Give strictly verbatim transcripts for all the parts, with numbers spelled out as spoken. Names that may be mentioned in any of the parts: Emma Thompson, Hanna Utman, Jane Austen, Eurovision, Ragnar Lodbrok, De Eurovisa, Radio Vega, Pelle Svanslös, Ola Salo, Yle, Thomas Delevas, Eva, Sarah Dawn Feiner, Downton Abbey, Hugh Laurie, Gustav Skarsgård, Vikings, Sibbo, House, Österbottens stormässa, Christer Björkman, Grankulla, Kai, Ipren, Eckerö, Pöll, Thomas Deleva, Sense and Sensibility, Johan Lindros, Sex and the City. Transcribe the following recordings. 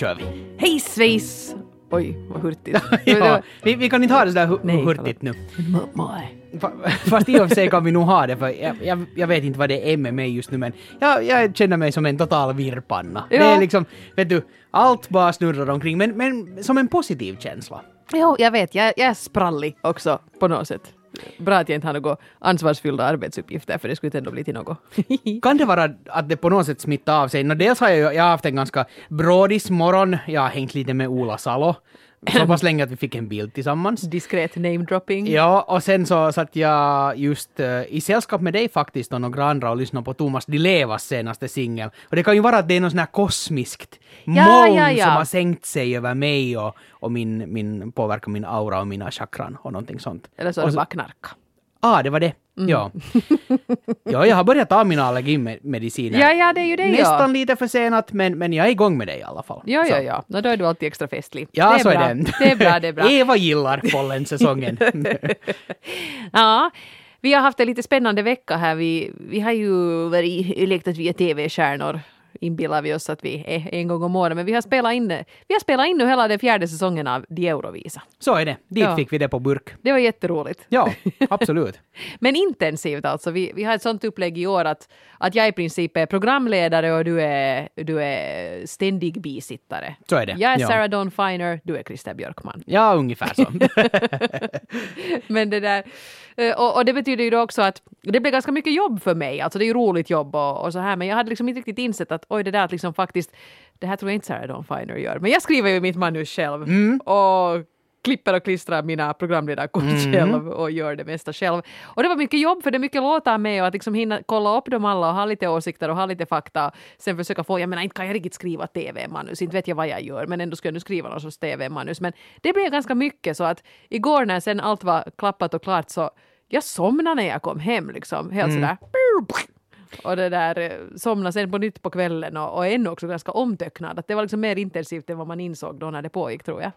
kör vi. Hej svejs! Oj, vad hurtigt. Ja, vi, vi kan inte ha det sådär hu- Nej, hurtigt nu. Fast i och för sig kan vi nog ha det, för jag, jag, jag vet inte vad det är med mig just nu, men jag, jag känner mig som en total virrpanna. Ja. Det är liksom, vet du, allt bara snurrar omkring, men, men som en positiv känsla. Jo, jag vet, jag, jag är sprallig också på något sätt. Bra att jag inte har något ansvarsfyllda arbetsuppgifter, för det skulle ändå bli till något. Kan det vara att det på något sätt smittar av sig? No, dels har jag, jag har haft en ganska brådis morgon. Jag har hängt lite med Ola Salo. Så pass länge att vi fick en bild tillsammans. Diskret namedropping. Ja, och sen så satt jag just uh, i sällskap med dig faktiskt och några andra och lyssnade på Thomas Delevas senaste singel. Och det kan ju vara att det är någon sån här kosmiskt moln ja, ja, ja. som har sänkt sig över mig och, och min, min påverkan, min aura och mina chakran och någonting sånt. Eller så är det så, bara knarka. Ja, ah, det var det. Mm. Ja. ja, jag har börjat ta mina allergimediciner. Ja, ja, det är ju det. Nästan ja. lite försenat, men, men jag är igång med det i alla fall. Ja, så. ja, ja. No, då är du alltid extra festlig. Ja, det är så bra. Är det. Det är bra, det är bra. Eva gillar pollensäsongen. ja, vi har haft en lite spännande vecka här. Vi, vi har ju varit, lekt att vi är tv-kärnor. Inbillar vi oss att vi är en gång om året. Men vi har spelat in, vi har spelat in nu hela den fjärde säsongen av De Eurovisa. Så är det. Dit ja. fick vi det på burk. Det var jätteroligt. Ja, absolut. Men intensivt alltså. Vi, vi har ett sånt upplägg i år att, att jag i princip är programledare och du är, du är ständig bisittare. Så är det. Jag är ja. Sarah Dawn Feiner, du är Christer Björkman. Ja, ungefär så. Men det där... Och, och det betyder ju då också att det blev ganska mycket jobb för mig. Alltså det är ju roligt jobb och, och så här. Men jag hade liksom inte riktigt insett att oj det där att liksom faktiskt, det här tror jag inte Sarah Dawn Feiner gör. Men jag skriver ju mitt manus själv mm. och klipper och klistrar mina programledarkort mm. själv och gör det mesta själv. Och det var mycket jobb för det är mycket låtar med och att liksom hinna kolla upp dem alla och ha lite åsikter och ha lite fakta. Sen försöka få, jag menar inte kan jag riktigt skriva tv-manus, inte vet jag vad jag gör men ändå ska jag nu skriva någon sorts tv-manus. Men det blev ganska mycket så att igår när sen allt var klappat och klart så jag somnade när jag kom hem liksom, helt mm. sådär. Och det där somnade sen på nytt på kvällen och, och ännu också ganska omtöcknad. Att det var liksom mer intensivt än vad man insåg då när det pågick, tror jag.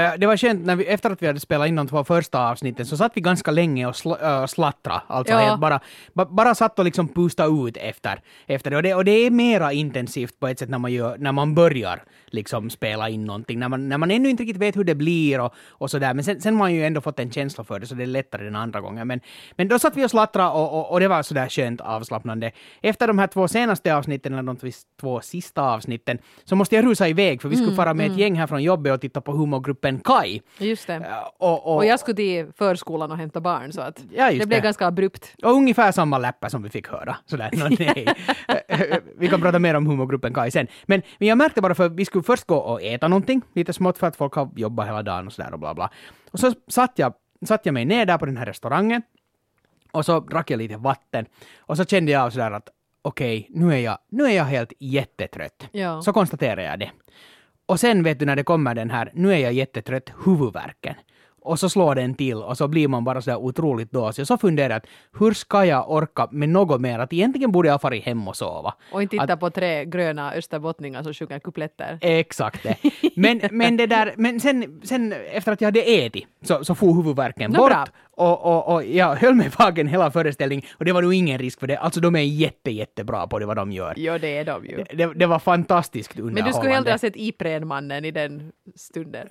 Uh, det var känt, när vi, efter att vi hade spelat in de två första avsnitten så satt vi ganska länge och sl- uh, slattra. Alltså ja. bara, ba, bara satt och liksom pusta ut efter, efter det. Och det. Och det är mera intensivt på ett sätt när man, gör, när man börjar liksom spela in någonting. När man, när man ännu inte riktigt vet hur det blir och, och sådär. Men sen, sen har man ju ändå fått en känsla för det så det är lättare den andra gången. Men, men då satt vi och slattra och, och, och det var sådär skönt avslappnande. Efter de här två senaste avsnitten eller de två sista avsnitten så måste jag rusa iväg för vi skulle mm, fara med mm. ett gäng här från jobbet och titta på humorgruppen Kai. Just det. Och, och, och jag skulle till förskolan och hämta barn så att ja, det blev det. ganska abrupt. Och ungefär samma läppa som vi fick höra. Sådär, no, nej. Vi kan prata mer om humorgruppen Kai sen. Men jag märkte bara för vi skulle först gå och äta någonting lite smått för att folk har jobbat hela dagen och sådär och bla bla. Och så satt jag, satt jag mig ner där på den här restaurangen. Och så drack jag lite vatten. Och så kände jag sådär att okej, okay, nu, nu är jag helt jättetrött. Ja. Så konstaterar jag det. Och sen vet du när det kommer den här, nu är jag jättetrött, huvudvärken. Och så slår den till och så blir man bara sådär otroligt dåsig. Och så funderar jag att hur ska jag orka med något mer? Att egentligen borde jag fara hem och sova. Och inte titta att, på tre gröna österbottningar som sjunger kupletter. Exakt det. Men, men, det där, men sen, sen efter att jag hade ätit så, så får huvudvärken no, bort. Bra. Och, och, och jag höll mig vaken hela föreställningen och det var nog ingen risk för det. Alltså de är jätte, jättebra på det vad de gör. Ja, det är de ju. Det, det, det var fantastiskt underhållande. Men du skulle hellre ha sett Ipren-mannen i den stunden.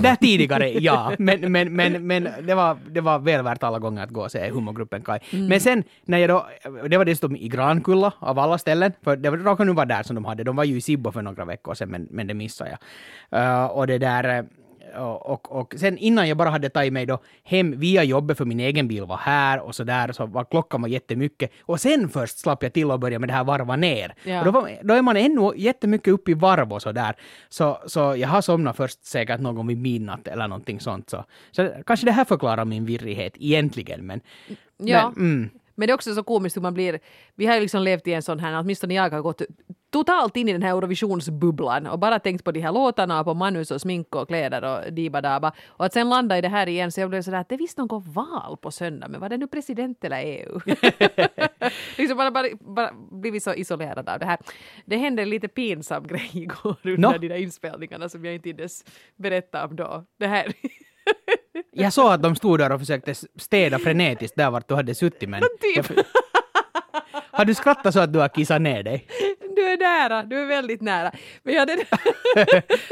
Där tidigare, ja. Men, men, men, men det, var, det var väl värt alla gånger att gå och se humorgruppen Kai. Mm. Men sen, när jag då, det var dessutom i Grankulla av alla ställen. För det råkade nu vara där som de hade. De var ju i Sibbo för några veckor sedan, men, men det missade jag. Uh, och det där... Och, och, och sen innan jag bara hade tagit mig då hem via jobbet för min egen bil var här och så där så var klockan var jättemycket och sen först slapp jag till och börja med det här varva ner. Ja. Då, var, då är man ännu jättemycket uppe i varv och så där. Så, så jag har somnat först säkert någon vid midnatt eller någonting sånt. Så, så kanske det här förklarar min virrighet egentligen. Men, ja. men, mm. men det är också så komiskt hur man blir, vi har liksom levt i en sån här, åtminstone jag har gått totalt in i den här Eurovisionsbubblan och bara tänkt på de här låtarna, på manus och smink och kläder och dibadaba. Och att sen landa i det här igen så jag blev sådär att det visst någon val på söndag, men var det nu president eller E U? liksom bara, bara, bara blivit så isolerad av det här. Det hände en lite pinsam grej igår under no. de där inspelningarna som jag inte ens berättade om då. Det här... jag såg att de stod där och försökte städa frenetiskt där vart du hade suttit, men... No, typ. Har du skrattat så att du har kissat ner dig? Du är nära, du är väldigt nära. Men jag hade...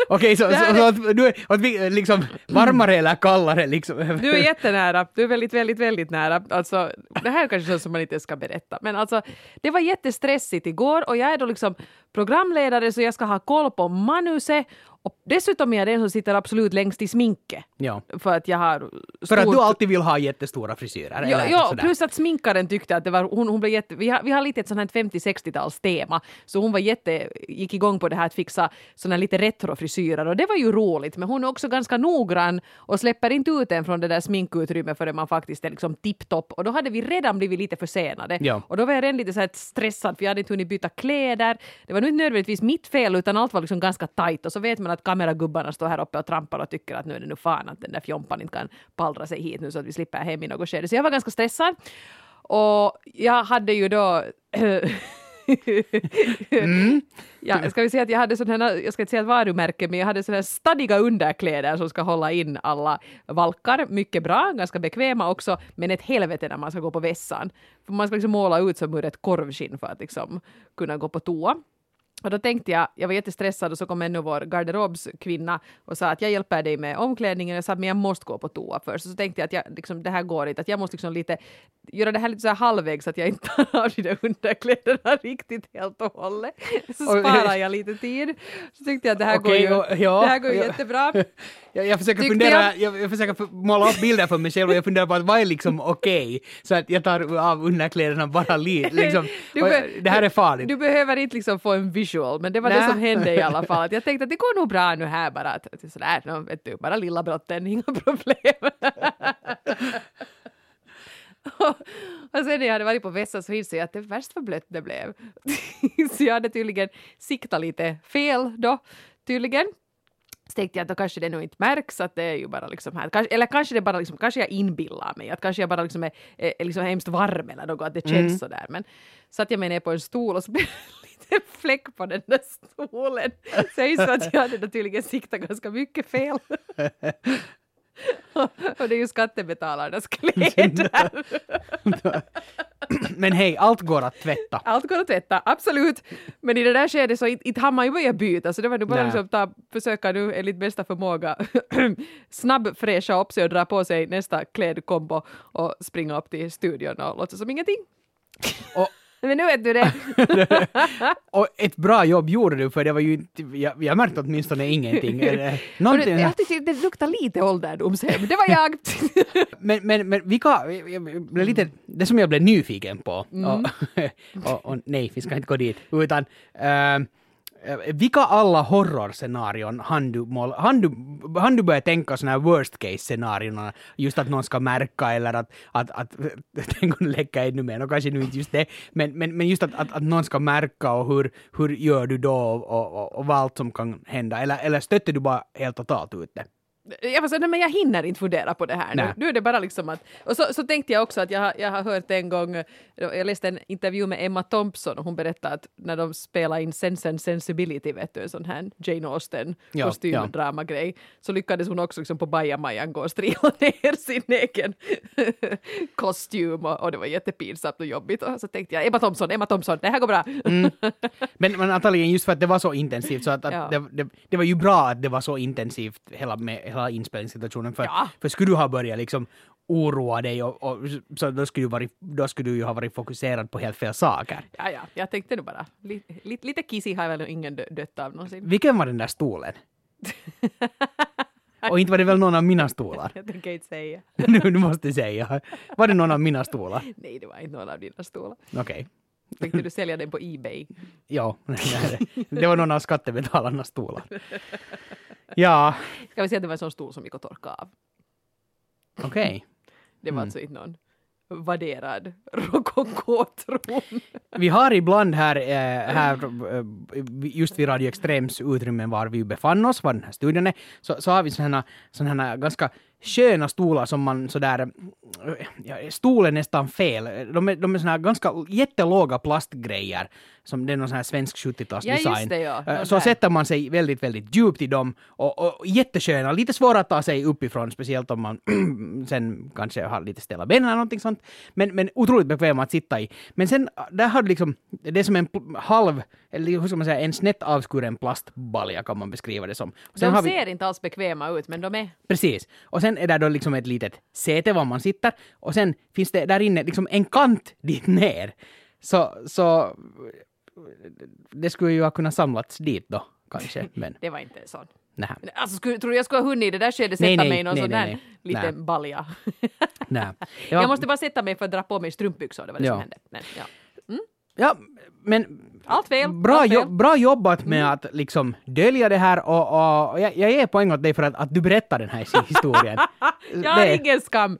Okej, så, så, så att du är att vi, liksom varmare eller kallare liksom. Du är jättenära, du är väldigt, väldigt, väldigt nära. Alltså, det här är kanske så som man inte ska berätta. Men alltså, det var jättestressigt igår och jag är då liksom programledare så jag ska ha koll på manuset. Och dessutom är jag den som sitter absolut längst i sminke. Ja. För att jag har... Stor... För att du alltid vill ha jättestora frisyrer. Ja, ja plus att sminkaren tyckte att det var... Hon, hon blev jätte... vi, har, vi har lite ett sånt här femtio-sextiotals tema. Så hon var jätte... gick igång på det här att fixa såna lite retrofrisyrer. Och det var ju roligt. Men hon är också ganska noggrann och släpper inte ut en från det där sminkutrymmet förrän man faktiskt är liksom tipptopp. Och då hade vi redan blivit lite försenade. Ja. Och då var jag redan lite så här stressad för jag hade inte hunnit byta kläder. Det var nu inte nödvändigtvis mitt fel utan allt var liksom ganska tajt. Och så vet man att kameragubbarna står här uppe och trampar och tycker att nu är det nu fan att den där fjompan inte kan pallra sig hit nu så att vi slipper hem i något skede. Så jag var ganska stressad och jag hade ju då mm. ja, ska vi säga att jag hade sån här, jag ska inte säga ett varumärke men jag hade sån här stadiga underkläder som ska hålla in alla valkar, mycket bra, ganska bekväma också men ett helvete när man ska gå på vässan för man ska liksom måla ut som ur ett korvskinn för att liksom kunna gå på toa. Och då tänkte jag, jag var jättestressad och så kom ännu vår garderobskvinna och sa att jag hjälper dig med omklädningen. Jag sa att jag måste gå på toa först. Och så tänkte jag att jag, liksom, det här går inte. Att jag måste liksom lite, göra det här lite så här halvvägs så att jag inte tar av de underkläderna riktigt helt och hållet. Så sparar jag lite tid. Så tänkte jag att det här okay, går ju, ja, det här går ju ja, jättebra. Jag, jag försöker Tyckte fundera, jag, jag försöker måla upp bilder för mig själv och jag funderar på att vad är liksom okej. Okay, så att jag tar av underkläderna bara lite. Liksom, be- det här är farligt. Du, du behöver inte liksom få en vision. Men det var Nä. det som hände i alla fall. Att jag tänkte att det går nog bra nu här bara. Att, att sådär, no, vet du, bara lilla brotten, inga problem. och, och sen när jag hade varit på vässan så insåg jag att det värst vad blött det blev. så jag hade tydligen siktat lite fel då, tydligen. Så tänkte jag att då kanske det nog inte märks att det är ju bara liksom här. Kans- eller kanske det bara liksom, kanske jag inbillar mig. Att kanske jag bara liksom är, är, är liksom hemskt varm eller något. Att det känns mm. sådär. Men satt jag mig ner på en stol och så blev en fläck på den där stolen. Sägs att jag hade tydligen siktat ganska mycket fel. Och det är ju skattebetalarnas kläder. Men hej, allt går att tvätta. Allt går att tvätta, absolut. Men i det där skedet så inte it har man ju börjat byta. Så det var nu bara liksom ta, försöka nu enligt bästa förmåga snabb fräscha upp sig och dra på sig nästa klädkombo och springa upp till studion och låtsas som ingenting. Och men nu vet du det. Och ett bra jobb gjorde du för det var ju inte, jag, jag märkte åtminstone ingenting. Någonting... det, jag tyckte det luktar lite ålderdomshem. Det var jag. men, men, men vilka, jag blev lite, det som jag blev nyfiken på. Mm. Och, och, och nej, vi ska inte gå dit. Utan äh, vilka alla horrorscenarion hann du, hann du, hann du börja tänka sådana här worst case scenarion just att någon ska märka eller att, att, att, att den kunde läcka ännu mer och kanske nu inte just det men, men, men just att, att, att någon ska märka och hur, hur gör du då och, och, och vad allt som kan hända eller, eller stötte du bara helt totalt ut det? Jag var så, nej men jag hinner inte fundera på det här nu. Nu är det bara liksom att... Och så, så tänkte jag också att jag, jag har hört en gång... Jag läste en intervju med Emma Thompson och hon berättade att när de spelade in Sense and Sensibility, vet du, en sån här Jane Austen kostymdrama-grej, ja, ja. Så lyckades hon också liksom på bajamajan gå och strila ner sin egen kostym och, och det var jättepinsamt och jobbigt. Och så tänkte jag, Emma Thompson, Emma Thompson, det här går bra. Mm. Men, men antagligen just för att det var så intensivt så att, att ja. det, det, det var ju bra att det var så intensivt hela med inspelningssituationen för, ja. för skulle du ha börjat liksom oroa dig och, och så då skulle, du varit, då skulle du ju ha varit fokuserad på helt fel saker. Ja, ja. Jag tänkte nu bara, li, li, lite kissig har väl ingen dö, dött av någonsin. Vilken var den där stolen? Och inte var det väl någon av mina stolar? Jag tänker inte säga. nu, du måste säga. Var det någon av mina stolar? Nej, det var inte någon av dina stolar. Okej. Okay. Tänkte du sälja den på eBay? ja, det var någon av skattebetalarnas stolar. Ja. Ska vi säga att det var en sån stol som gick och torkade av. Okej. Okay. Det var mm. alltså inte någon värderad rokokotron. Vi har ibland här, äh, här just vid Radio Extrems utrymmen var vi befann oss, var den här studien är, så, så har vi sådana, sådana ganska sköna stolar som man sådär, ja, stol är nästan fel. De är, de är såna här ganska jättelåga plastgrejer som det är någon sån här svensk sjuttiotalsdesign. Ja, just det, ja. De så där sätter man sig väldigt, väldigt djupt i dem och, och jättesköna, lite svåra att ta sig uppifrån, speciellt om man sen kanske har lite ställa ben eller någonting sånt. Men, men otroligt bekväma att sitta i. Men sen, där hade liksom, det är som en halv, eller hur ska man säga, en snett avskuren plastbalja kan man beskriva det som. Och sen de har vi... ser inte alls bekväma ut, men de är... Precis. Och sen är där då liksom ett litet säte var man sitter. Och sen finns det där inne liksom en kant dit ner. Så, så det skulle ju ha kunnat samlats dit då, kanske. Men... det var inte sånt. Nä. Alltså, skulle, tror jag skulle ha hunnit det där skedet sätta nej, mig i någon nej, sån nej, där nej. liten Nä. balja. Nä. Ja. Jag måste bara sätta mig för att dra på mig strumpbyxor, det var det ja. som hände. Men, ja. Mm. Ja, men allt fel, bra, allt fel. Jo, bra jobbat med mm. att liksom dölja det här och, och, och jag, jag ger poäng åt dig för att, att du berättar den här historien. Jag har ingen skam.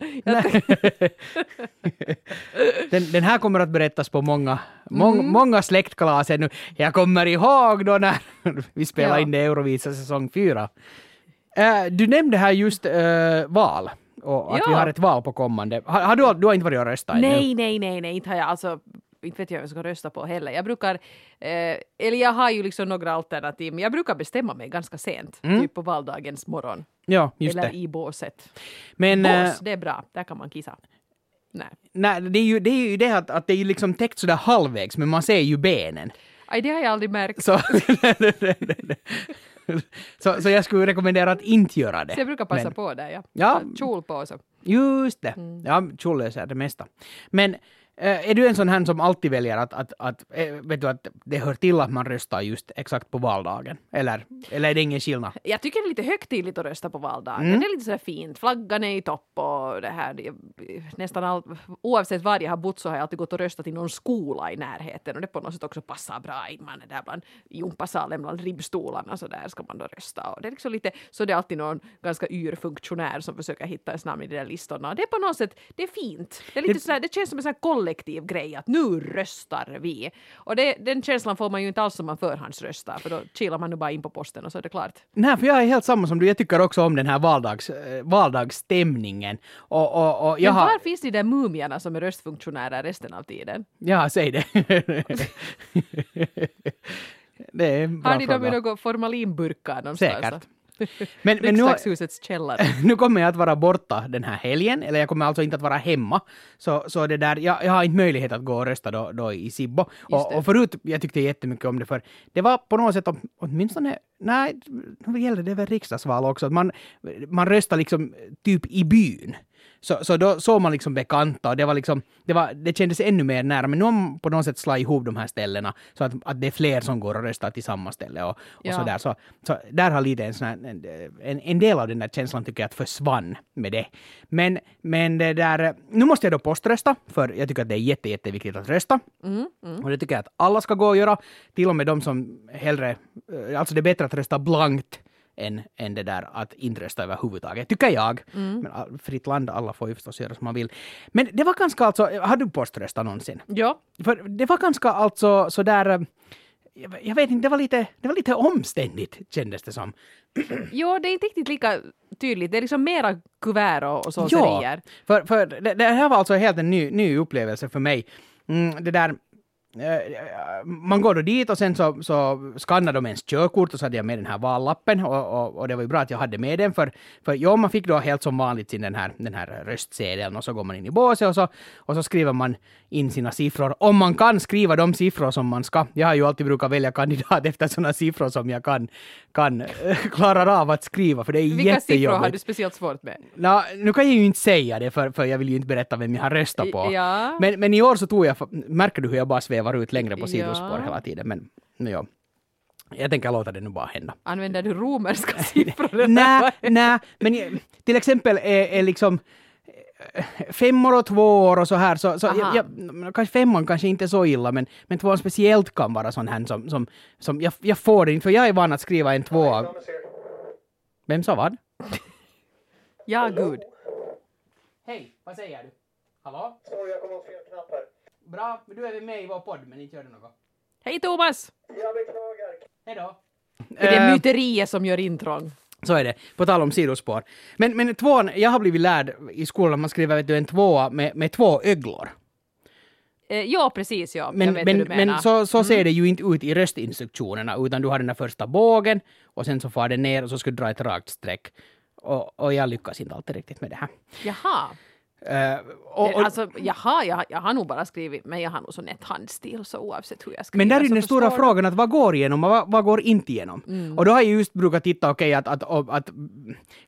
den, den här kommer att berättas på många, må, mm. många släktkalaser nu. Jag kommer ihåg då när vi spelade ja. in det Eurovisa säsong fyra. Uh, du nämnde här just uh, val. Och att ja. vi har ett val på kommande. Har, har du, du har inte varit och röstat? Nej, nej, nej, nej. Inte har jag alltså... inte vet jag vad jag ska rösta på heller. Jag brukar, eh, eller jag har ju liksom några alternativ, men jag brukar bestämma mig ganska sent, mm. typ på valdagens morgon. Ja, just eller det. I båset. Men, bås, det är bra. Där kan man kissa. Nej, nej det, är ju, det är ju det att, att det är ju liksom täckt sådär halvvägs, men man ser ju benen. Aj, det har jag aldrig märkt. Så, så, så jag skulle rekommendera att inte göra det. Så jag brukar passa men, på det, ja. ja. Kjol på så. Just det. Mm. Ja, kjol är det mesta. Men är du en sån här som alltid väljer att, att, att, vet du, att det hör till att man röstar just exakt på valdagen? Eller, eller är det ingen skillnad? Jag tycker det är lite högtidligt att rösta på valdagen. Mm. Det är lite sådär fint. Flaggan är i topp och det här. Jag, nästan all, oavsett var jag har bott så har jag alltid gått och röstat i någon skola i närheten. Och det på något sätt också passar bra. Man är där bland jumpasalen, bland ribbstolarna. Så där ska man då rösta. Och det är liksom lite, så det är alltid någon ganska yr-funktionär som försöker hitta ens namn i de där listorna. Och det är på något sätt, det är fint. Det, är lite det... Sådär, det känns som en sån här koll kollektiv grej att nu röstar vi. Och det, den känslan får man ju inte alls som man förhandsröstar, för då kilar man nu bara in på posten och så är det klart. Nej, för jag är helt samma som du. Jag tycker också om den här valdags, valdagsstämningen. Och, och, och jag men var har... finns det där mumierna som är röstfunktionärer resten av tiden? Ja, säg det. Det är en bra har ni dem i någon formalinburkar någonstans? Säkert. Men, men nu, nu kommer jag att vara borta den här helgen, eller jag kommer alltså inte att vara hemma, så, så det där, jag, jag har inte möjlighet att gå och rösta då, då i Sibbo, och, och förut, jag tyckte jättemycket om det, för det var på något sätt, åtminstone nej, det gällde det väl riksdagsval också, att man, man röstar liksom typ i byn. Så, så då såg man liksom bekanta och det var liksom, det, var, det kändes ännu mer nära. Men nu har man på något sätt slagit ihop de här ställena så att, att det är fler som går och röstar till samma ställe och, och ja. sådär. Så, så där har lite en, sån här, en, en del av den där känslan tycker jag att försvann med det. Men, men det där, nu måste jag då poströsta för jag tycker att det är jätte, jätteviktigt att rösta. Mm, mm. Och det tycker jag att alla ska gå och göra. Till och med de som hellre, alltså det är bättre att rösta blankt än, än det där att inte rösta överhuvudtaget, tycker jag. Mm. Men fritt land, alla får ju förstås göra som man vill. Men det var ganska alltså, har du poströstat någonsin? Ja. För det var ganska alltså sådär, jag vet inte, det var lite, det var lite omständigt kändes det som. Jo, det är inte riktigt lika tydligt. Det är liksom mera kuvert och, och såserier. Ja, för, för det, det här var alltså helt en ny, ny upplevelse för mig. Mm, det där man går då dit och sen så, så skannar de ens körkort och så hade jag med den här vallappen och, och, och det var ju bra att jag hade med den för, för ja, man fick då helt som vanligt sin den här, den här röstsedeln och så går man in i båset och så, och så skriver man in sina siffror, om man kan skriva de siffror som man ska. Jag har ju alltid brukat välja kandidat efter sådana siffror som jag kan, kan klara av att skriva för det är jättejobbigt. Vilka siffror har du speciellt svårt med? Nå, nu kan jag ju inte säga det för, för jag vill ju inte berätta vem jag har röstat på. Ja. Men, men i år så tog jag, märker du hur jag bara svevar var ut längre på sidospår ja. hela tiden, men nu ja. Jag tänker låta det nu bara hända. Använder du romerska siffror? Nej, nej, men till exempel är, är liksom femmor och tvåor och så här, så, så jag, jag, kanske femmor kanske inte så illa, men, men tvåan speciellt kan vara sån här som, som, som jag, jag får det inte, för jag är van att skriva en tvåa. Vem sa vad? Ja, gud. Hej, vad säger du? Hallå? Sorry, jag kom åt fel knapp här. Bra, men du är med i vår podd, men inte gör du något. Hej Thomas! Jag beklagar. Hej då. Är det myterier som gör intrång? Så är det, på tal om sidospår. Men, men tvåan, jag har blivit lärd i skolan, man skriver vet du, en tvåa med, med två öglor. Eh, ja, precis, ja. Men, jag vet men, du menar. Men så, så ser mm. det ju inte ut i röstinstruktionerna, utan du har den där första bågen och sen så far den ner och så ska du dra ett rakt streck. Och, och jag lyckas inte alltid riktigt med det här. Jaha. Uh, och, och, alltså, jaha, jag, jag har nog bara skrivit, men jag har nog sån ett handstil så oavsett hur jag skriver. Men där är den stora frågan att vad går igenom och vad, vad går inte igenom? Mm. Och då har jag just brukat titta, okej, okay, att, att, att, att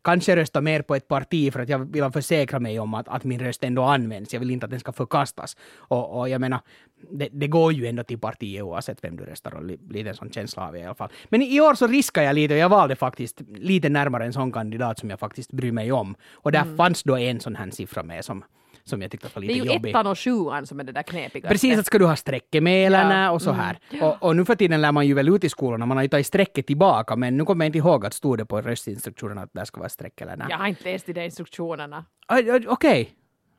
kanske rösta mer på ett parti för att jag vill försäkra mig om att, att min röst ändå används. Jag vill inte att den ska förkastas. Och, och jag menar, det, det går ju ändå till partiet oavsett vem du röstar och li, lite en sån känsla av i alla fall. Men i år så riskar jag lite och jag valde faktiskt lite närmare en sån kandidat som jag faktiskt bryr mig om. Och där mm. fanns då en sån här siffra med Som, som jag tyckte var lite jobbig. Det är ju jobbig. Ettan och sjuan som är det där knepiga. Precis, att ska du ha sträckemälarna ja. och så här. Mm. Och, och nu för tiden lär man ju väl ut i skolorna, man har ju tagit sträcket tillbaka, men nu kommer jag inte ihåg att stod det på röstinstruktionerna att där ska vara sträckelälarna. Jag har inte läst i de instruktionerna. Okej. Okay.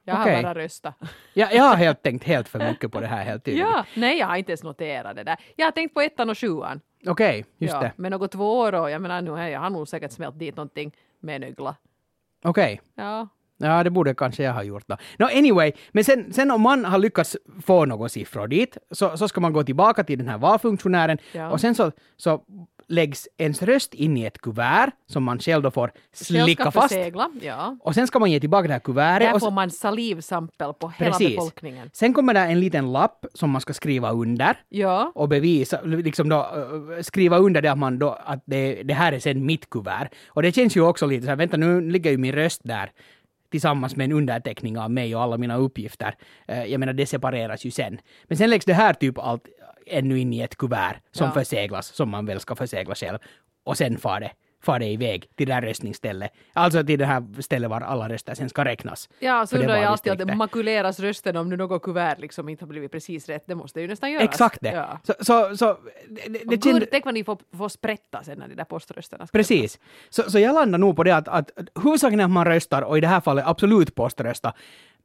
Jag har okay. bara rösta. Ja, jag har helt tänkt helt för mycket på det här helt tydligt. Ja, nej, jag har inte ens noterat det där. Jag har tänkt på ettan och sjuan. Okej, okay, just ja, det. Men något två år och jag menar nu här, jag har nog säkert smält dit någonting med en ögla. Okej. Okay. Ja. Ja, det borde kanske jag ha gjort då. No, anyway, men sen, sen om man har lyckats få några siffror dit så, så ska man gå tillbaka till den här valfunktionären ja. och sen så, så läggs ens röst in i ett kuvert som man själv då får slicka fast. Segla, ja. Och sen ska man ge tillbaka det här kuvertet. Där och s- får man salivsampel på hela precis. befolkningen. Sen kommer det en liten lapp som man ska skriva under ja. och bevisa, liksom då, skriva under det att, man då, att det, det här är sen mitt kuvert. Och det känns ju också lite så här, vänta nu ligger ju min röst där tillsammans med en underteckning av mig och alla mina uppgifter. Jag menar, det separeras ju sen. Men sen läggs det här typ allt ännu in i ett kuvert som ja. förseglas, som man väl ska försegla själv. Och sen far det, far det iväg till det här röstningsstället. Alltså till det här stället var alla röster sen ska räknas. Ja, så undrar jag alltid att makuleras rösten om nu något kuvert liksom inte har blivit precis rätt. Det måste ju nästan göras. Exakt det. Ja. Så, så, så, det, det och gud, tänk vad ni får, får sprätta sen när de där poströsterna ska precis. Så, så jag landar nog på det att, att huvudsaken är att man röstar och i det här fallet absolut poströsta.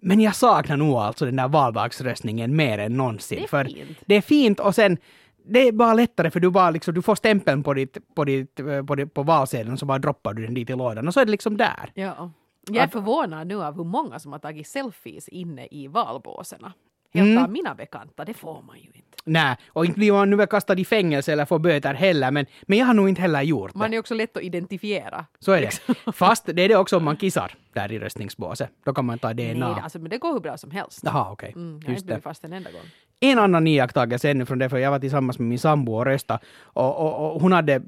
Men jag saknar nog alltså den där valdagsröstningen mer än någonsin. Det är för fint. Det är fint och sen det är bara lättare för du bara liksom, du får stämpeln på ditt, på ditt, på ditt, på valsedeln så bara droppar du den dit i lådan och så är det liksom där. Ja. Jag är förvånad nu av hur många som har tagit selfies inne i valbåsarna. Helt mm. av mina bekanta, det får man ju inte. Nej, och inte blir man nu väl kastad i fängelse eller får böter heller, men, men jag har nog inte heller gjort det. Man är också lätt att identifiera. Så är det. Fast det är det också om man kissar där i röstningsbåset. Då kan man ta D N A. Nej, alltså, men det går hur bra som helst. Jaha, okej. Okay. Mm, jag har inte blivit fast en enda gång. En annan iakttagelse ännu från det, för jag var tillsammans med min sambo och rösta och, och, och hon hade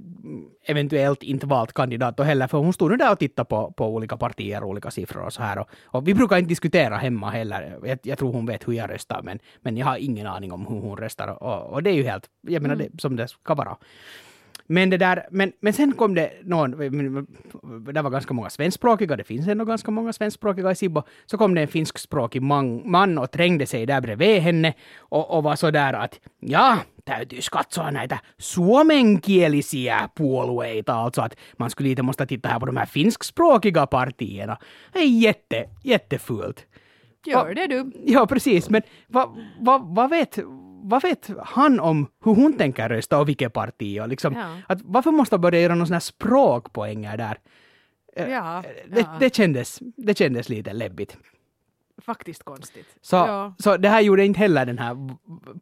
eventuellt inte valt kandidat och heller, för hon stod nu där och tittade på, på olika partier och olika siffror och så här och, och vi brukar inte diskutera hemma heller. Jag, jag tror hon vet hur jag röstar, men, men jag har ingen aning om hur hon röstar och, och det är ju helt, jag menar det, som det ska vara. Men det där, men, men sen kom det någon, det var ganska många svenskspråkiga, det finns ändå ganska många svenskspråkiga i Sibbo, så kom det en finskspråkig man, man och trängde sig där bredvid henne och, och var så där att ja, täytyisi katsoa näitä suomenkielisiä puolueita, alltså att man skulle lite måste titta här på de här finskspråkiga partierna. Det är jätte, jättefult. Gör det du. Ja, precis, men vad va, va vet Vad vet han om hur hon tänker rösta och vilket parti? Och liksom, ja. att varför måste jag börja göra någon sån här språkpoänger där? Ja, det, ja. Det, kändes, det kändes lite läbbigt. Faktiskt konstigt. Så, ja. så det här gjorde inte heller den här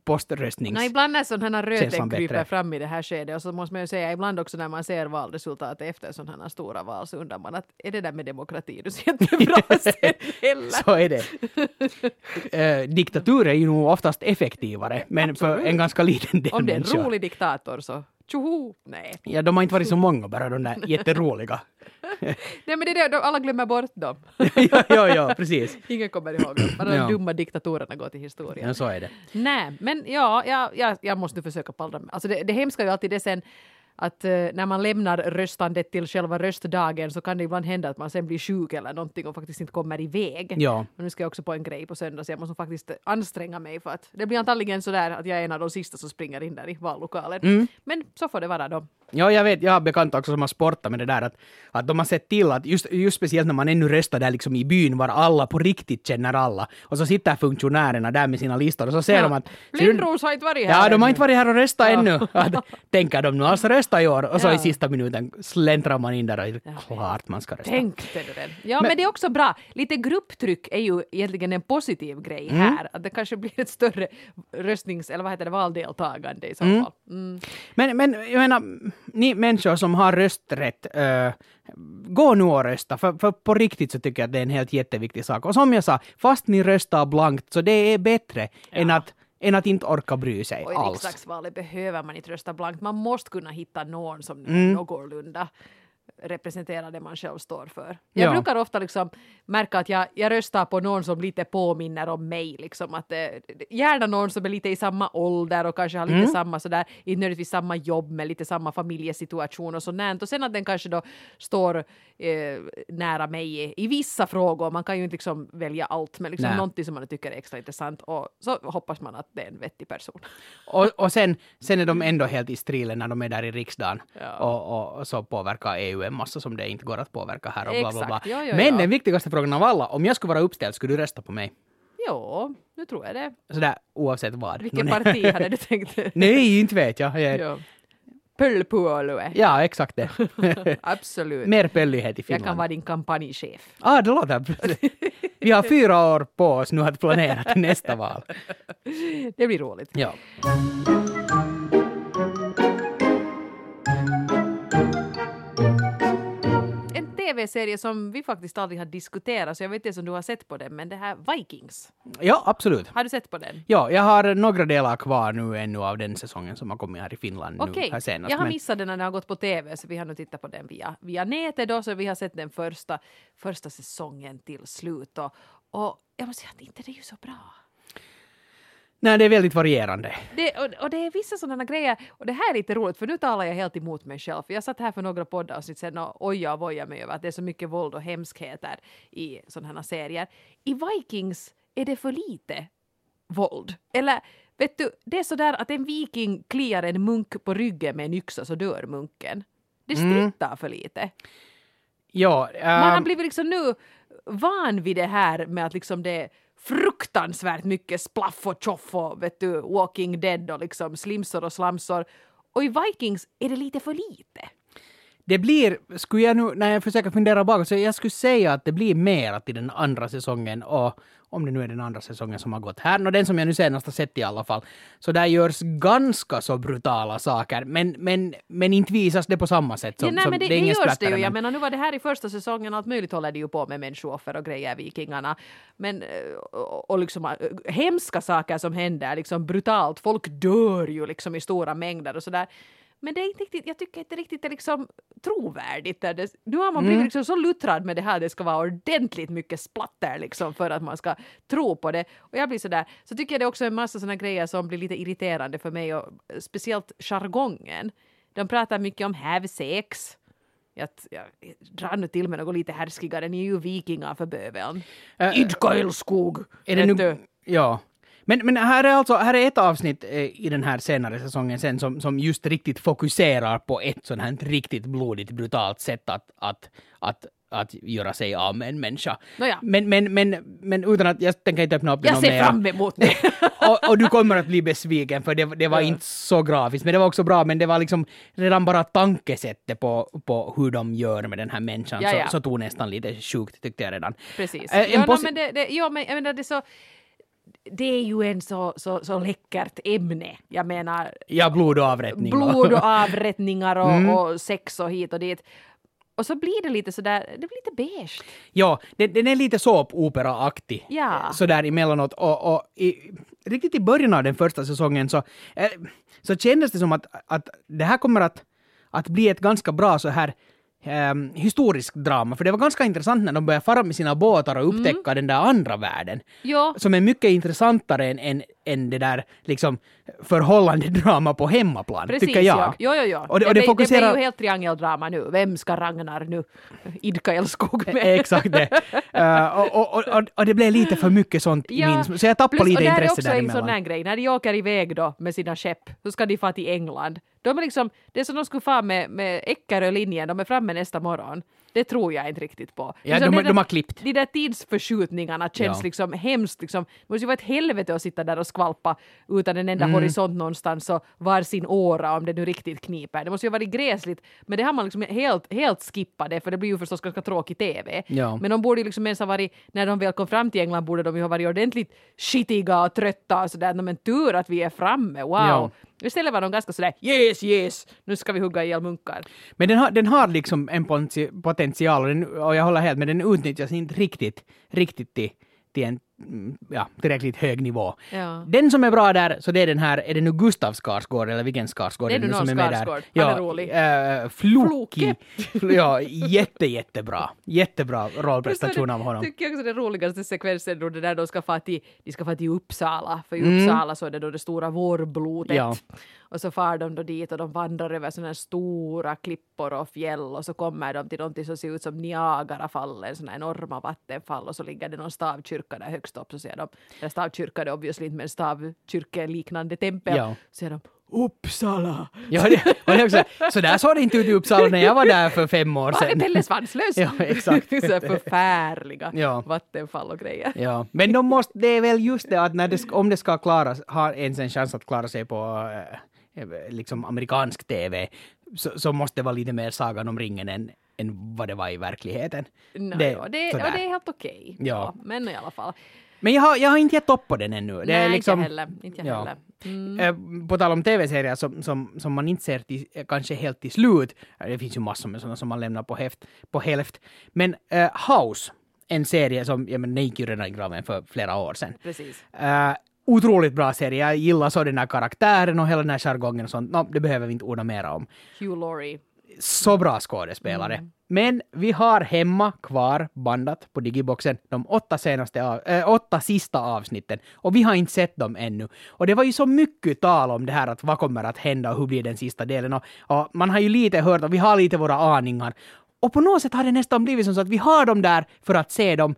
poströstnings... Nej, ibland är sådana röten kryper fram i det här skedet. Och så måste man ju säga, ibland också när man ser valresultat efter sådana stora val så undrar man att är det där med demokrati du ser inte bra sätt heller? Så är det. eh, diktatur är ju nog oftast effektivare, men absolut. För en ganska liten del. Om det är en människa. Rolig diktator så... Tjoho! Nej. Ja, de har inte varit så många, bara de där jätteroliga. Nej, men det är det, alla glömmer bort dem. ja, ja, ja, precis. Ingen kommer ihåg dem, bara de ja. dumma diktatorerna går till historien. Ja, så är det. Nej, men ja, jag, jag, jag måste försöka pallra med. Alltså det, det hemska är ju alltid det sen, att uh, när man lämnar röstandet till själva röstdagen så kan det ibland hända att man sen blir sjuk eller någonting och faktiskt inte kommer iväg. Ja. Men nu ska jag också på en grej på söndag så jag måste faktiskt anstränga mig för att det blir antagligen sådär att jag är en av de sista som springer in där i vallokalen. Mm. Men så får det vara då. Ja, jag vet, jag har bekant också som har sportat med det där att, att de har sett till att just, just speciellt när man ännu röstar där liksom i byn var alla på riktigt känner alla och så sitter funktionärerna där med sina listor och så ser ja. de att... Lindros har inte varit här. Ja, de har inte varit här och röstat ja. ännu. Tänker de nu alltså rösta? rösta i år. Och så ja. i sista minuten släntrar man in där och ja. klart man ska rösta. Tänkte du det? Ja, men, men det är också bra. Lite grupptryck är ju egentligen en positiv grej mm. här. Att det kanske blir ett större röstnings- eller vad heter det, valdeltagande i så mm. fall. Mm. Men, men jag menar, ni människor som har rösträtt, äh, gå nu och rösta. För, för på riktigt så tycker jag att det är en helt jätteviktig sak. Och som jag sa, fast ni röstar blankt så det är bättre ja. än att än att inte orka bry sig alls. Och i riksdagsvalet behöver man inte rösta blankt. Man måste kunna hitta någon som mm. någorlunda representerar det man själv står för. Jag ja. brukar ofta liksom märka att jag, jag röstar på någon som lite påminner om mig. Liksom att, eh, gärna någon som är lite i samma ålder och kanske har lite mm. samma sådär, inte nödvändigtvis samma jobb med lite samma familjesituation och sådant. Och sen att den kanske då står eh, nära mig i, i vissa frågor. Man kan ju inte liksom välja allt, men liksom någonting som man tycker är extra intressant. Och så hoppas man att det är en vettig person. Och, och sen, sen är de ändå helt i strilen när de är där i riksdagen ja. och, och så påverkar E U en massa som det inte går att påverka här och bla bla bla. Ja, ja, men ja. den viktigaste frågan av alla, om jag skulle vara uppställd, skulle du rösta på mig? Ja, nu tror jag det. Sådär, oavsett vad. Vilken parti hade du tänkt? Nej, inte vet jag. jag... Ja. Pöllpuolue. Ja, exakt det. Absolut. Mer pöllighet i Finland. Jag kan vara din kampanjchef. Ah, det låter precis. Vi har fyra år på oss nu att planera nästa val. Det blir roligt. Ja. T V-serie som vi faktiskt aldrig har diskuterat, så jag vet inte om du har sett på den, men det här Vikings. Ja, absolut. Har du sett på den? Ja, jag har några delar kvar nu ännu av den säsongen som har kommit här i Finland okay. nu här senast. Jag har men... missat den när den har gått på T V, så vi har nu tittat på den via, via nätet då, så vi har sett den första, första säsongen till slut och, och jag måste säga att inte det är ju så bra. Nej, det är väldigt varierande. Det, och, och det är vissa sådana grejer, och det här är lite roligt, för nu talar jag helt emot mig själv. Jag satt här för några poddavsnitt sen och oja och voja mig över att det är så mycket våld och hemskheter i sådana serier. I Vikings är det för lite våld. Eller, vet du, det är sådär att en viking kliar en munk på ryggen med en yxa så dör munken. Det strittar mm. för lite. Ja, uh... man har blivit liksom nu van vid det här med att liksom det fruktansvärt mycket splaff och tjoff och vet du, Walking Dead och liksom slimsor och slamsor. Och i Vikings är det lite för lite. Det blir, skulle jag nu, när jag försöker fundera bakåt, så jag skulle säga att det blir mer att i den andra säsongen, och om det nu är den andra säsongen som har gått här, och den som jag nu senast har sett i alla fall, så där görs ganska så brutala saker, men, men, men inte visas det på samma sätt. Som, ja, nej, som, men det, det, det görs det ju, men... jag menar, nu var det här i första säsongen, allt möjligt håller det ju på med människoffer och grejer, vikingarna, men, och, och liksom hemska saker som händer, liksom brutalt, folk dör ju liksom i stora mängder och sådär. Men det är inte riktigt, jag tycker inte riktigt det är liksom trovärdigt. Det, nu har man blivit mm. liksom så luttrad med det här. Det ska vara ordentligt mycket splatter liksom för att man ska tro på det. Och jag blir sådär. Så tycker jag det också är en massa sådana grejer som blir lite irriterande för mig. Och speciellt jargongen. De pratar mycket om have sex. Jag, jag, jag drar nu till med något lite härskigare. Ni är ju vikingar för böveln. Äh, Idka älskog. Är det nu? Ja. Men, men här är alltså här är ett avsnitt i den här senare säsongen sen som, som just riktigt fokuserar på ett sånt här riktigt blodigt, brutalt sätt att, att, att, att göra sig av med en människa. Nåja. Men, men, men, men utan att jag tänker inte öppna upp det någon mer. Jag ser fram emot det. och, och du kommer att bli besviken, för det, det var ja. inte så grafiskt, men det var också bra, men det var liksom redan bara tankesättet på, på hur de gör med den här människan ja, ja. Så, så tog nästan lite sjukt, tyckte jag redan. Precis. Äh, ja, posi- no, men det, det, ja, men jag menar det är så... Det är ju en så, så, så läckert ämne. Jag menar... Ja, blod och avrättningar. Blod och avrättningar och, mm. och sex och hit och dit. Och så blir det lite sådär... Det blir lite beige. Ja, den, den är lite såpopera-aktig. Ja. Sådär emellanåt. Och, och i, riktigt i början av den första säsongen så, så kändes det som att, att det här kommer att, att bli ett ganska bra så här... Um, historisk drama, för det var ganska intressant när de började fara med sina båtar och upptäcka mm. den där andra världen, ja. som är mycket intressantare än, än, än det där liksom förhållande drama på hemmaplan. Precis, tycker jag. Ja. Jo, jo, jo. Och det, och det, det, fokuserar... det är ju helt triangeldrama nu. Vem ska Ragnar nu idka älskog med? Exakt det. Uh, och, och, och, och det blev lite för mycket sånt ja. i min... Så jag tappade Plus, lite intresse däremellan. Och det är också en sån här grej. När de åker iväg då med sina skepp, så ska de få till England. De är liksom, det är som de skulle få med, med Eckerö-linjen, de är framme nästa morgon. det tror jag inte riktigt på. Ja, liksom de, de, där, de har klippt. De där tidsförskjutningarna känns ja. liksom hemskt. Liksom. Det måste ju vara ett helvete att sitta där och skvalpa utan en enda mm. horisont någonstans och var sin åra om det nu riktigt kniper. Det måste ju vara gräsligt, men det har man liksom helt, helt skippat det, för det blir ju förstås ganska tråkig tv. Ja. Men de borde ju liksom ens ha varit, när de väl kom fram till England borde de ju ha varit ordentligt skitiga och trötta och sådär. Men tur att vi är framme, wow. Ja. Istället var de ganska sådär, yes, yes, nu ska vi hugga ihjäl munkar. Men den har, den har liksom en potential och, den, och jag håller helt, men den utnyttjas inte riktigt, riktigt till, till en ja, tillräckligt hög nivå. Ja. Den som är bra där, så det är den här, är det nu Gustav Skarsgård eller vilken Skarsgård? Det är, är det som är med där. Ja, han är rolig. Äh, Floki. Ja, jätte, jättebra. Jättebra rollprestation av honom. Tycker jag också den roligaste sekvensen då det där de ska få till, de ska få till Uppsala. För i Uppsala mm. så är det då det stora vårblodet. Ja. Och så far de då dit och de vandrar över sådana här stora klippor och fjäll och så kommer de till någonting som ser ut som Niagarafallen, sådana enorma vattenfall och så ligger det någon stavkyrka där högt stopp, så säger de, den stavkyrkan är obviously inte, men stavkyrkeliknande tempel, ja. Så säger de, Uppsala! Ja, det, det också, så där såg det inte ut i Uppsala när jag var där för fem år sedan. Var det Pelle Svanslös? Ja, exakt. Det är så förfärliga ja. vattenfall och grejer. Ja, men de måste, det är väl just det att när det, om det ska klaras, har ens en chans att klara sig på äh, liksom amerikansk tv, så, så måste det vara lite mer Sagan om ringen än än vad det var i verkligheten. No, det, ja, det, ja, det är helt okej. Okay. Ja. Ja, men i alla fall. Men jag har, jag har inte gett upp på den ännu. Det nej, är liksom, inte heller. Inte ja. heller. Mm. På tal om tv-serier som, som, som man inte ser till, kanske helt till slut. Det finns ju massor med sådana som man lämnar på, heft, på hälft. Men uh, House, en serie som jag men, gick ju redan i graven för flera år sedan. Precis. Uh, Otroligt bra serie. Jag gillar så den här karaktären och hela den här jargongen och sånt. No, det behöver vi inte orda mera om. Hugh Laurie. Så bra skådespelare. Mm. Men vi har hemma kvar bandat på digiboxen de åtta, senaste av, äh, åtta sista avsnitten. Och vi har inte sett dem ännu. Och det var ju så mycket tal om det här att vad kommer att hända och hur blir den sista delen. Och, och man har ju lite hört och vi har lite våra aningar. Och på något sätt har det nästan blivit som så att vi har dem där för att se dem.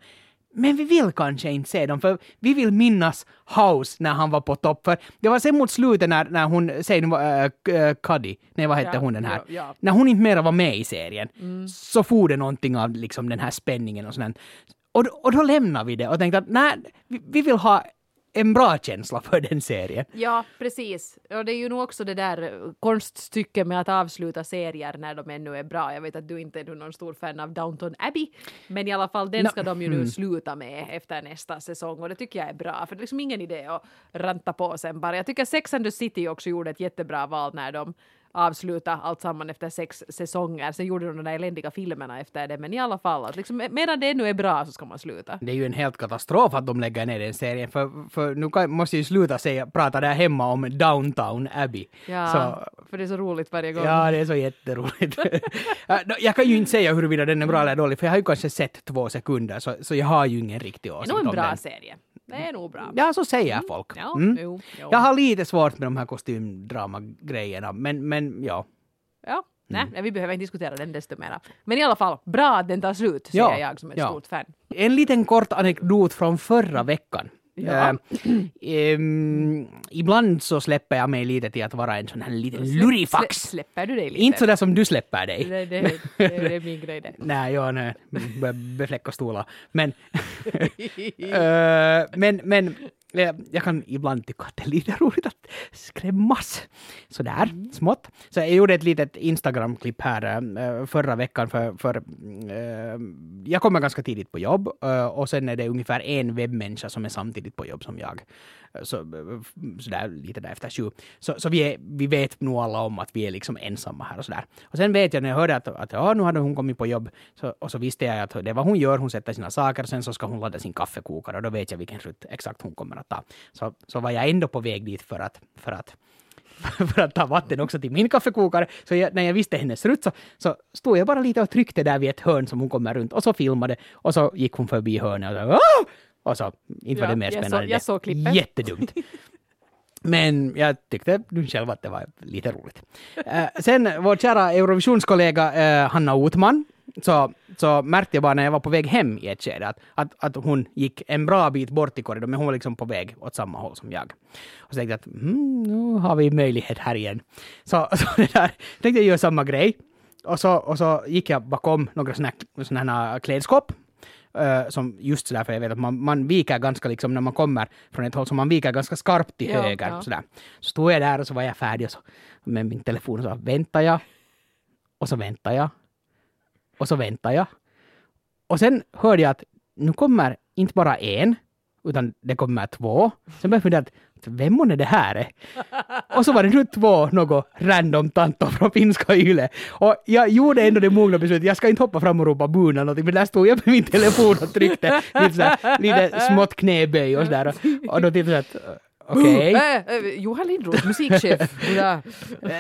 Men vi vill kanske inte se dem, för vi vill minnas House när han var på topp. För det var sen mot slutet när, när hon, säg nu, uh, Cuddy, nej vad hette ja, hon den här? Ja, ja. När hon inte mera var med i serien, mm. så får det någonting av liksom, den här spänningen och sådant. Och, och då lämnar vi det och tänkte att nej, vi, vi vill ha en bra känsla för den serien. Ja, precis. Och det är ju nog också det där konststycket med att avsluta serier när de ännu är bra. Jag vet att du inte är någon stor fan av Downton Abbey, men i alla fall den ska no. de ju nu mm. sluta med efter nästa säsong, och det tycker jag är bra, för det är liksom ingen idé att ranta på sen bara. Jag tycker Sex and the City också gjorde ett jättebra val när de avsluta allt samman efter sex säsonger. Sen gjorde de de där eländiga filmerna efter det, men i alla fall, att liksom, medan det nu är bra så ska man sluta. Det är ju en helt katastrof att de lägger ner den serien, för, för nu kan, måste ju sluta säga, prata där hemma om Downton Abbey. Ja, så, för det är så roligt varje gång. Ja, det är så jätteroligt. Jag kan ju inte säga huruvida den är bra eller dålig, för jag har ju kanske sett två sekunder, så, så jag har ju ingen riktig åsikt om den. Det är nog en bra serie. Det är nog bra. Ja, så säger folk. Mm. Ja, mm. Jo, jo. Jag har lite svårt med de här kostymdrama-grejerna, men, men ja. Ja, mm. nej, vi behöver inte diskutera den desto mera. Men i alla fall, bra att den tar slut, säger ja. jag som är ja. stort fan. En liten kort anekdot från förra veckan. Ja. Ehm, ibland så släpper jag mig lite till att vara en sån här liten lurifax. Slä, släpper du dig lite? Inte så där som du släpper dig. Det, det, det, det är min grej det. Nej, ja, nej. Be, befläcka stolar. Men, äh, men, men jag kan ibland tycka att det är lite roligt att skrämmas. Sådär, mm. smått. Så jag gjorde ett litet Instagram-klipp här förra veckan. För, för, jag kommer ganska tidigt på jobb. Och sen är det ungefär en webbmänniska som är samtidigt på jobb som jag. Så, sådär, lite där efter sju. Så, så vi, är, vi vet nog alla om att vi är liksom ensamma här och sådär. Och sen vet jag när jag hörde att, att ja, nu hade hon kommit på jobb. Så, och så visste jag att det var hon gör. Hon sätter sina saker och sen så ska hon ladda sin kaffekokare. Och då vet jag vilken rutt exakt hon kommer. Så, så var jag ändå på väg dit för att, för att, för att ta vatten också till min kaffekokare. Så jag, när jag visste hennes rutt så, så stod jag bara lite och tryckte där vid ett hörn som hon kommer runt. Och så filmade och så gick hon förbi hörnet och så, Åh! Och så inte var det ja, mer spännande. Jag så, jag så klippet. Jättedumt. Men jag tyckte nu själv att det var lite roligt. Äh, sen vår kära Eurovisionskollega äh, Hanna Utman. Så, så märkte jag bara när jag var på väg hem i ett skede att, att, att hon gick en bra bit bort i korridoren, men hon var liksom på väg åt samma håll som jag. Och så tänkte jag att mm, nu har vi möjlighet här igen. Så, så det där, tänkte jag göra samma grej. och, så, och så gick jag bakom några sådana här, såna här klädskåp. Uh, som just sådär, för jag vet att man, man viker ganska liksom när man kommer från ett håll så man viker ganska skarpt till ja, höger. Ja. Sådär. Så stod jag där och så var jag färdig och så med min telefon och så väntar jag. Och så väntar jag. Och så väntar jag. Och sen hörde jag att nu kommer inte bara en utan det kommer två. Sen började jag fundera att vem är det här är? Och så var det nu två något random tantor från finska Yle. Och jag gjorde ändå det mogna beslutet. Jag ska inte hoppa fram och ropa buna någonting. Men där stod jag med min telefon och tryckte lite, sådär, lite smått knäböj och sådär. Och då tittade jag att okej. Okay. Uh, Johan Lindros, musikchef. Ja.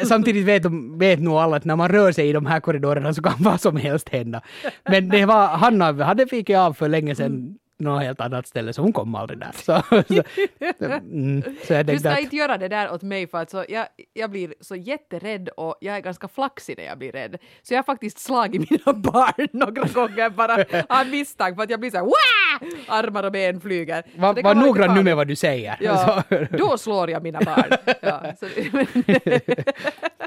Samtidigt vet, vet nog alla att när man rör sig i de här korridorerna så kan vad som helst hända. Men det var, Hanna hade fick jag av för länge sedan något helt annat ställe så hon kom aldrig där. Så, så, mm, så jag du ska att inte göra det där åt mig för att så jag, jag blir så jätterädd och jag är ganska flaxig när jag blir rädd. Så jag har faktiskt slagit mina barn några gånger bara av misstag för att jag blir så här Wah! Armar och ben flyger. Va, var noggrann nu med vad du säger. Ja, då slår jag mina barn. Ja, så,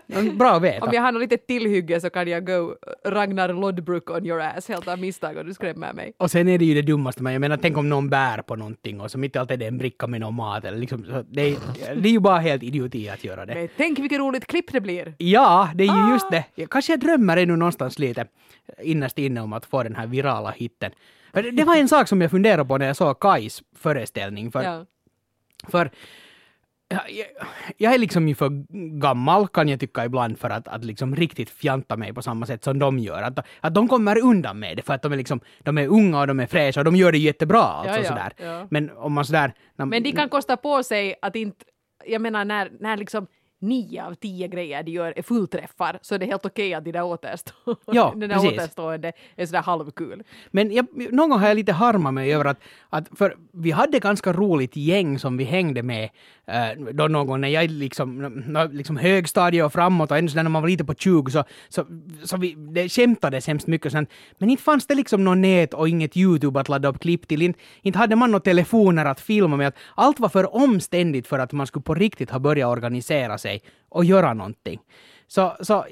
men, bra att veta. Om jag har något litet tillhygge så kan jag gå Ragnar Lodbrok on your ass helt av misstag och du skrämmer mig. Och sen är det ju det dummaste man. Jag menar, tänk om någon bär på någonting och så mitt i allt är det en bricka med någon mat. Eller liksom, så det, är, det är ju bara helt idioti att göra det. Men tänk vilket roligt klipp det blir. Ja, det är ju ah. just det. Jag, kanske jag drömmer ännu någonstans lite innerst inne om att få den här virala hitten. Det, det var en sak som jag funderade på när jag såg Kais föreställning. För, ja. för jag, jag är liksom ju för gammal kan jag tycka ibland för att, att liksom riktigt fjanta mig på samma sätt som de gör. Att, att de kommer undan med det för att de är, liksom, de är unga och de är fräscha och de gör det jättebra. Alltså, ja, ja, sådär. Ja. Men om man sådär... När, Men de kan kosta på sig att inte... Jag menar när, när liksom... nio av tio grejer de gör är fullträffar så är det helt okej att de där återstår. Ja, den där precis. Återstående är sådär halvkul. Men jag, någon gång har jag lite harma mig över att, att för vi hade ganska roligt gäng som vi hängde med eh, då någon när jag liksom, liksom högstadie och framåt och ännu när man var lite på tjugo så, så, så vi, det kämtades hemskt mycket sånt. Men inte fanns det liksom någon nät och inget YouTube att ladda upp klipp till. Inte, inte hade man några telefoner att filma med. Att allt var för omständigt för att man skulle på riktigt ha börjat organisera sig och göra någonting. Så, så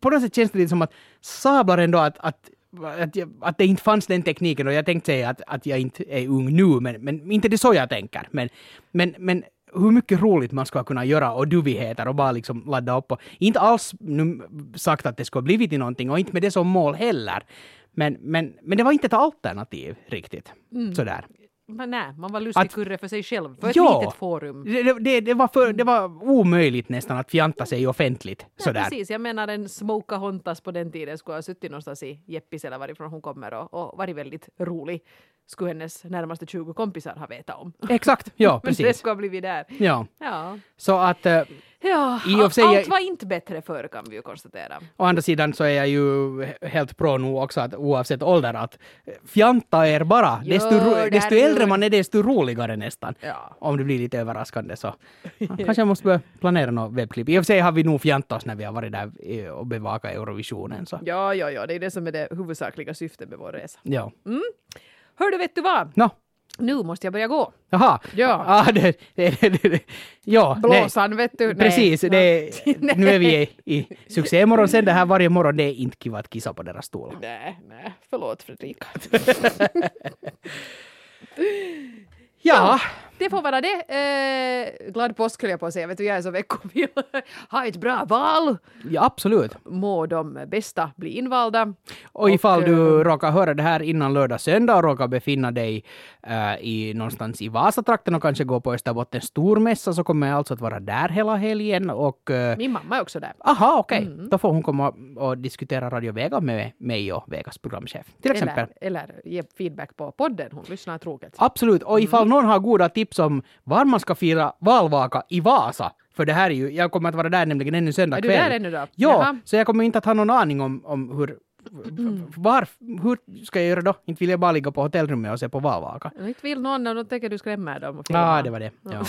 på något sätt känns det lite som att sablar ändå att, att, att, att det inte fanns den tekniken och jag tänkte säga att, att jag inte är ung nu men, men inte det så jag tänker. Men, men, men hur mycket roligt man ska kunna göra och duvigheter och bara liksom ladda upp och inte alls nu sagt att det ska blivit i någonting och inte med det som mål heller. Men, men, men det var inte ett alternativ riktigt. Mm. Sådär. Men nej, man var lustig att, kurre för sig själv. För ett ja, litet forum. Det, det, det, var för, det var omöjligt nästan att fjanta sig offentligt. Ja, sådär. Precis, jag menar en smoka hontas på den tiden skulle ha suttit någonstans i Jeppis eller varifrån hon kommer och, och varit väldigt rolig. Skulle hennes närmaste tjugo kompisar ha vetat om. Exakt, ja precis. Men det ska bli vi där. Ja. ja. Så att... Äh, ja, i och sig allt jag, var inte bättre förr kan vi ju konstatera. Å andra sidan så är jag ju helt pro nu också att oavsett ålder att fjanta er bara. Jo, desto ro, desto äldre man är desto roligare nästan. Ja. Om det blir lite överraskande så. Kanske jag måste börja planera något webbklipp. I och för sig har vi nog fjantat oss när vi har varit där och bevakat Eurovisionen. Så. Ja, ja, ja. Det är det som är det huvudsakliga syftet med vår resa. Ja. Mm. Hör du, vet du vad? No. Nu måste jag börja gå. Jaha. Ja. Ah, det, det, det, det. Ja, blåsan, nej. Vet du. Precis. Nej. Det, nu är vi i, i succémorgon. Sen det här varje morgon, det är inte kul att kissa på deras stol. Nej, nej. Förlåt, Fredrika. Ja. Det får vara det. Eh, glad påsk höll jag på att säga. Vet du, jag är så veckovill. Ha ett bra val. Ja, absolut. Må de bästa bli invalda. Och, och ifall du äh, råkar höra det här innan lördag söndag och råkar befinna dig äh, i, någonstans i Vasatrakten och kanske gå på Österbottens stormässa så kommer jag alltså att vara där hela helgen. Och, äh, min mamma är också där. Aha, okej. Okay. Mm. Då får hon komma och diskutera Radio Vega med mig och Vegas programchef. Till exempel. Eller, eller ge feedback på podden. Hon lyssnar troget. Absolut. Och ifall mm. någon har goda tips som var man ska fira valvaka i Vasa. För det här är ju, jag kommer att vara där nämligen ännu söndag kväll. Är du där ännu då? Ja, jaha. Så jag kommer inte att ha någon aning om, om hur, var, hur ska jag göra då? Inte vill jag bara ligga på hotellrummet och se på valvaka. Inte vill någon, då tänker du skrämma dem. Ja, ah, det var det. Ja.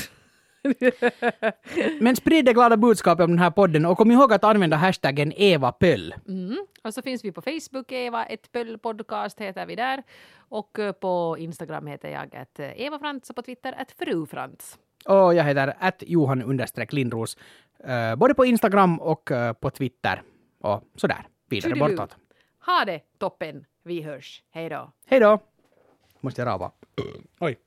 Men sprid det glada budskapet om den här podden och kom ihåg att använda hashtaggen Eva Pöll. Mm. Och så finns vi på Facebook, Eva, ett Pöll podcast heter vi där. Och på Instagram heter jag att Eva Frantz och på Twitter att Fru Frantz. Och jag heter att Johan understreck Lindros både på Instagram och på Twitter och sådär. vidare bortåt. Ha det toppen. Vi hörs. Hej då. Hej då. Måste jag rava. Oj.